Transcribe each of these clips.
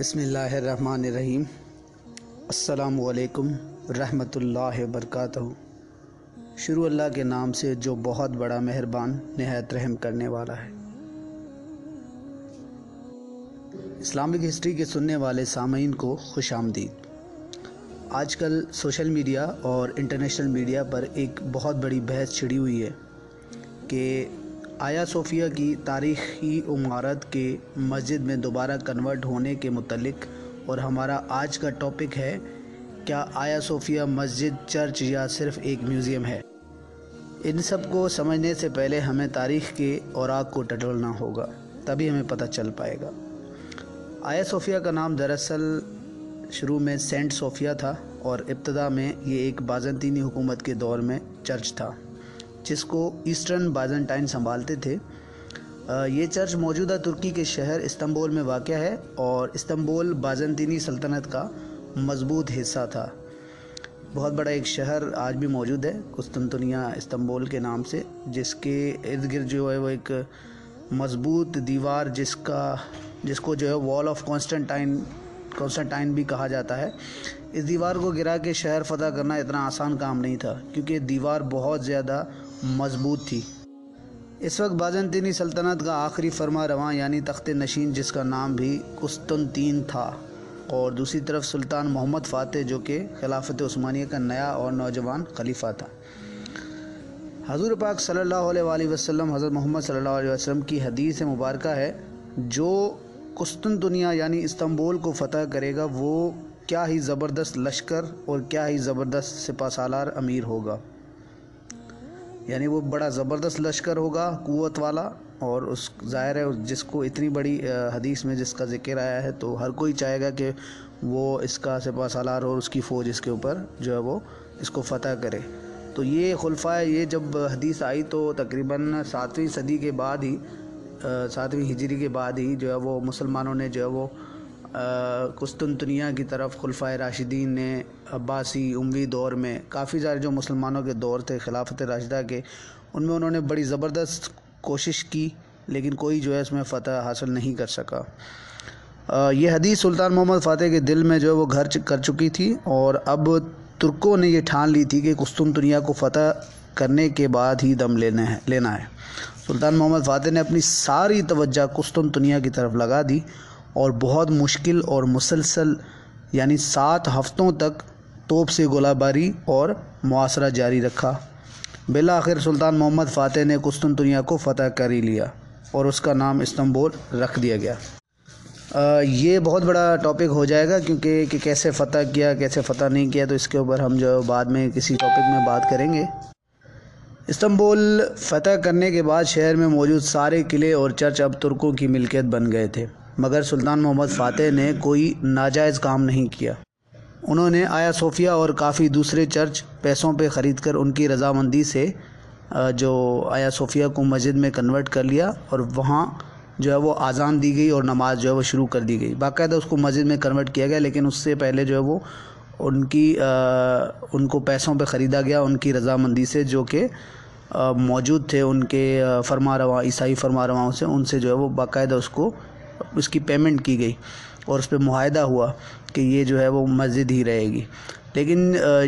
بسم اللہ الرحمن الرحیم۔ السلام علیکم رحمۃ اللہ وبرکاتہ۔ شروع اللہ کے نام سے جو بہت بڑا مہربان نہایت رحم کرنے والا ہے۔ اسلامک ہسٹری کے سننے والے سامعین کو خوش آمدید۔ آج کل سوشل میڈیا اور انٹرنیشنل میڈیا پر ایک بہت بڑی بحث چھڑی ہوئی ہے کہ آیا صوفیہ کی تاریخی عمارت کے مسجد میں دوبارہ کنورٹ ہونے کے متعلق، اور ہمارا آج کا ٹاپک ہے کیا آیا صوفیہ مسجد، چرچ یا صرف ایک میوزیم ہے؟ ان سب کو سمجھنے سے پہلے ہمیں تاریخ کے اوراق کو ٹٹولنا ہوگا، تبھی ہمیں پتہ چل پائے گا۔ آیا صوفیہ کا نام دراصل شروع میں سینٹ صوفیہ تھا، اور ابتدا میں یہ ایک بازنطینی حکومت کے دور میں چرچ تھا جس کو ایسٹرن بازنٹائن سنبھالتے تھے۔ یہ چرچ موجودہ ترکی کے شہر استنبول میں واقع ہے، اور استنبول بازنطینی سلطنت کا مضبوط حصہ تھا۔ بہت بڑا ایک شہر آج بھی موجود ہے، قسطنطنیہ استنبول کے نام سے، جس کے ارد گرد جو ہے وہ ایک مضبوط دیوار جس کو جو ہے وال آف کانسٹنٹائن بھی کہا جاتا ہے۔ اس دیوار کو گرا کے شہر فتح کرنا اتنا آسان کام نہیں تھا، کیونکہ دیوار بہت زیادہ مضبوط تھی۔ اس وقت بازنطینی سلطنت کا آخری فرما رواں یعنی تخت نشین، جس کا نام بھی قسطنطین تھا، اور دوسری طرف سلطان محمد فاتح، جو کہ خلافت عثمانیہ کا نیا اور نوجوان خلیفہ تھا۔ حضور پاک صلی اللہ علیہ وآلہ وسلم، حضرت محمد صلی اللہ علیہ وسلم کی حدیث مبارکہ ہے، جو قسطنطنیہ یعنی استنبول کو فتح کرے گا وہ کیا ہی زبردست لشکر اور کیا ہی زبردست سپہ سالار امیر ہوگا، یعنی وہ بڑا زبردست لشکر ہوگا، قوت والا، اور اس ظاہر ہے جس کو اتنی بڑی حدیث میں جس کا ذکر آیا ہے تو ہر کوئی چاہے گا کہ وہ اس کا سپہ سالار اور اس کی فوج اس کے اوپر جو ہے وہ اس کو فتح کرے۔ تو یہ خلفائے، یہ جب حدیث آئی تو تقریباً ساتویں ہجری کے بعد ہی جو ہے وہ مسلمانوں نے جو ہے وہ قسطنطنیہ کی طرف، خلفائے راشدین نے عباسی اموی دور میں کافی سارے جو مسلمانوں کے دور تھے خلافت راشدہ کے، ان میں انہوں نے بڑی زبردست کوشش کی، لیکن کوئی جو ہے اس میں فتح حاصل نہیں کر سکا۔ یہ حدیث سلطان محمد فاتح کے دل میں جو ہے وہ گھر کر چکی تھی، اور اب ترکوں نے یہ ٹھان لی تھی کہ قسطنطنیہ کو فتح کرنے کے بعد ہی دم لینا ہے۔ سلطان محمد فاتح نے اپنی ساری توجہ قسطنطنیہ کی طرف لگا دی، اور بہت مشکل اور مسلسل یعنی 7 ہفتوں تک توپ سے گولہ باری اور محاصرہ جاری رکھا۔ بالآخر سلطان محمد فاتح نے قسطنطنیہ کو فتح کر ہی لیا، اور اس کا نام استنبول رکھ دیا گیا۔ یہ بہت بڑا ٹاپک ہو جائے گا، کیونکہ کہ کیسے فتح کیا، کیسے فتح نہیں کیا، تو اس کے اوپر ہم جو بعد میں کسی ٹاپک میں بات کریں گے۔ استنبول فتح کرنے کے بعد شہر میں موجود سارے قلعے اور چرچ اب ترکوں کی ملکیت بن گئے تھے، مگر سلطان محمد فاتح نے کوئی ناجائز کام نہیں کیا۔ انہوں نے آیا صوفیہ اور کافی دوسرے چرچ پیسوں پہ خرید کر ان کی رضامندی سے جو آیا صوفیہ کو مسجد میں کنورٹ کر لیا، اور وہاں جو ہے وہ اذان دی گئی اور نماز جو ہے وہ شروع کر دی گئی، باقاعدہ اس کو مسجد میں کنورٹ کیا گیا۔ لیکن اس سے پہلے جو ہے وہ ان کو پیسوں پہ خریدا گیا، ان کی رضامندی سے جو کہ موجود تھے ان کے فرما روا، عیسائی فرما رواؤں سے، ان سے جو ہے وہ باقاعدہ اس کی پیمنٹ کی گئی، اور اس پہ معاہدہ ہوا کہ یہ جو ہے وہ مسجد ہی رہے گی۔ لیکن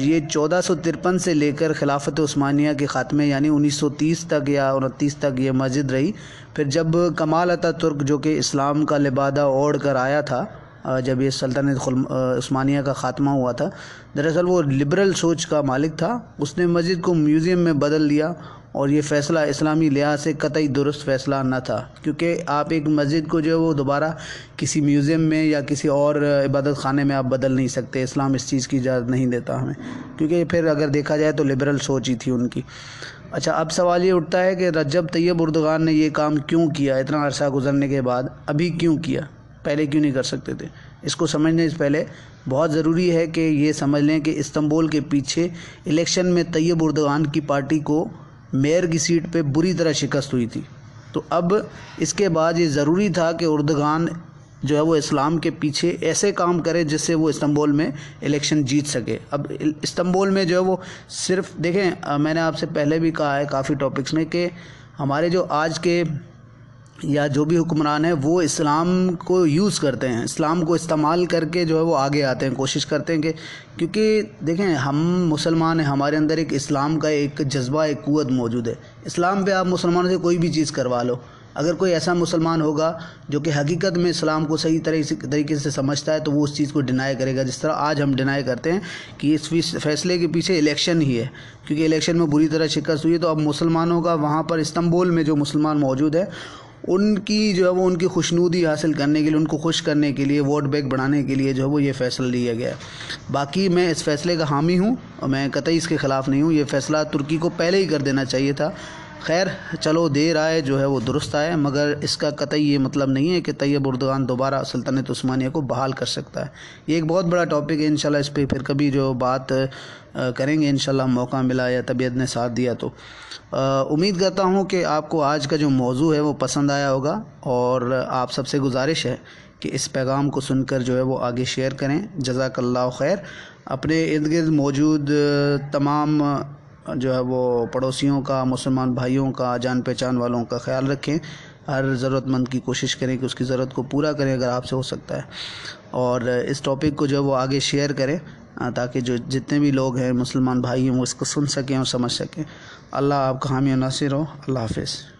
یہ 1453 سے لے کر خلافت عثمانیہ کے خاتمے یعنی 1930 تک یا 1929 تک یہ مسجد رہی۔ پھر جب کمال اتاترک، جو کہ اسلام کا لبادہ اوڑھ کر آیا تھا جب یہ سلطنت عثمانیہ کا خاتمہ ہوا تھا، دراصل وہ لبرل سوچ کا مالک تھا، اس نے مسجد کو میوزیم میں بدل دیا، اور یہ فیصلہ اسلامی لحاظ سے قطعی درست فیصلہ نہ تھا، کیونکہ آپ ایک مسجد کو جو ہے وہ دوبارہ کسی میوزیم میں یا کسی اور عبادت خانے میں آپ بدل نہیں سکتے، اسلام اس چیز کی اجازت نہیں دیتا ہمیں، کیونکہ پھر اگر دیکھا جائے تو لبرل سوچ ہی تھی ان کی۔ اچھا، اب سوال یہ اٹھتا ہے کہ رجب طیب اردگان نے یہ کام کیوں کیا؟ اتنا عرصہ گزرنے کے بعد ابھی کیوں کیا؟ پہلے کیوں نہیں کر سکتے تھے؟ اس کو سمجھنے سے پہلے بہت ضروری ہے کہ یہ سمجھ لیں کہ استنبول کے پیچھے الیکشن میں طیب اردگان کی پارٹی کو میئر کی سیٹ پہ بری طرح شکست ہوئی تھی، تو اب اس کے بعد یہ ضروری تھا کہ اردگان جو ہے وہ اسلام کے پیچھے ایسے کام کرے جس سے وہ استنبول میں الیکشن جیت سکے۔ اب استنبول میں جو ہے وہ صرف دیکھیں، میں نے آپ سے پہلے بھی کہا ہے کافی ٹاپکس میں کہ ہمارے جو آج کے یا جو بھی حکمران ہیں وہ اسلام کو یوز کرتے ہیں, اسلام کو استعمال کر کے جو ہے وہ آگے آتے ہیں, کوشش کرتے ہیں کہ, کیونکہ دیکھیں ہم مسلمان ہیں, ہمارے اندر ایک اسلام کا ایک جذبہ, ایک قوت موجود ہے. اسلام پہ آپ مسلمانوں سے کوئی بھی چیز کروا لو, اگر کوئی ایسا مسلمان ہوگا جو کہ حقیقت میں اسلام کو صحیح طریقے سے سمجھتا ہے تو وہ اس چیز کو ڈینائی کرے گا, جس طرح آج ہم ڈینائی کرتے ہیں کہ اس فیصلے کے پیچھے الیکشن ہی ہے, کیونکہ الیکشن میں بری طرح شکست ہوئی. تو اب مسلمانوں کا وہاں پر استنبول میں جو مسلمان موجود ہے ان کی جو ہے وہ ان کی خوشنودی حاصل کرنے کے لیے, ان کو خوش کرنے کے لیے, ووٹ بینک بڑھانے کے لیے جو ہے وہ یہ فیصلہ لیا گیا ہے. باقی میں اس فیصلے کا حامی ہوں اور میں قطعی اس کے خلاف نہیں ہوں. یہ فیصلہ ترکی کو پہلے ہی کر دینا چاہیے تھا. خیر چلو دیر آئے جو ہے وہ درست آئے, مگر اس کا قطعی یہ مطلب نہیں ہے کہ طیب اردگان دوبارہ سلطنت عثمانیہ کو بحال کر سکتا ہے. یہ ایک بہت بڑا ٹاپک ہے, انشاءاللہ اس پہ پھر کبھی جو بات کریں گے انشاءاللہ موقع ملا یا طبیعت نے ساتھ دیا تو. امید کرتا ہوں کہ آپ کو آج کا جو موضوع ہے وہ پسند آیا ہوگا, اور آپ سب سے گزارش ہے کہ اس پیغام کو سن کر جو ہے وہ آگے شیئر کریں. جزاک اللہ خیر. اپنے ارد گرد موجود تمام جو ہے وہ پڑوسیوں کا, مسلمان بھائیوں کا, جان پہچان والوں کا خیال رکھیں. ہر ضرورت مند کی کوشش کریں کہ اس کی ضرورت کو پورا کریں اگر آپ سے ہو سکتا ہے, اور اس ٹاپک کو جو ہے وہ آگے شیئر کریں تاکہ جو جتنے بھی لوگ ہیں مسلمان بھائی ہیں وہ اس کو سن سکیں اور سمجھ سکیں. اللہ آپ کا حامی و ناصر ہو. اللہ حافظ.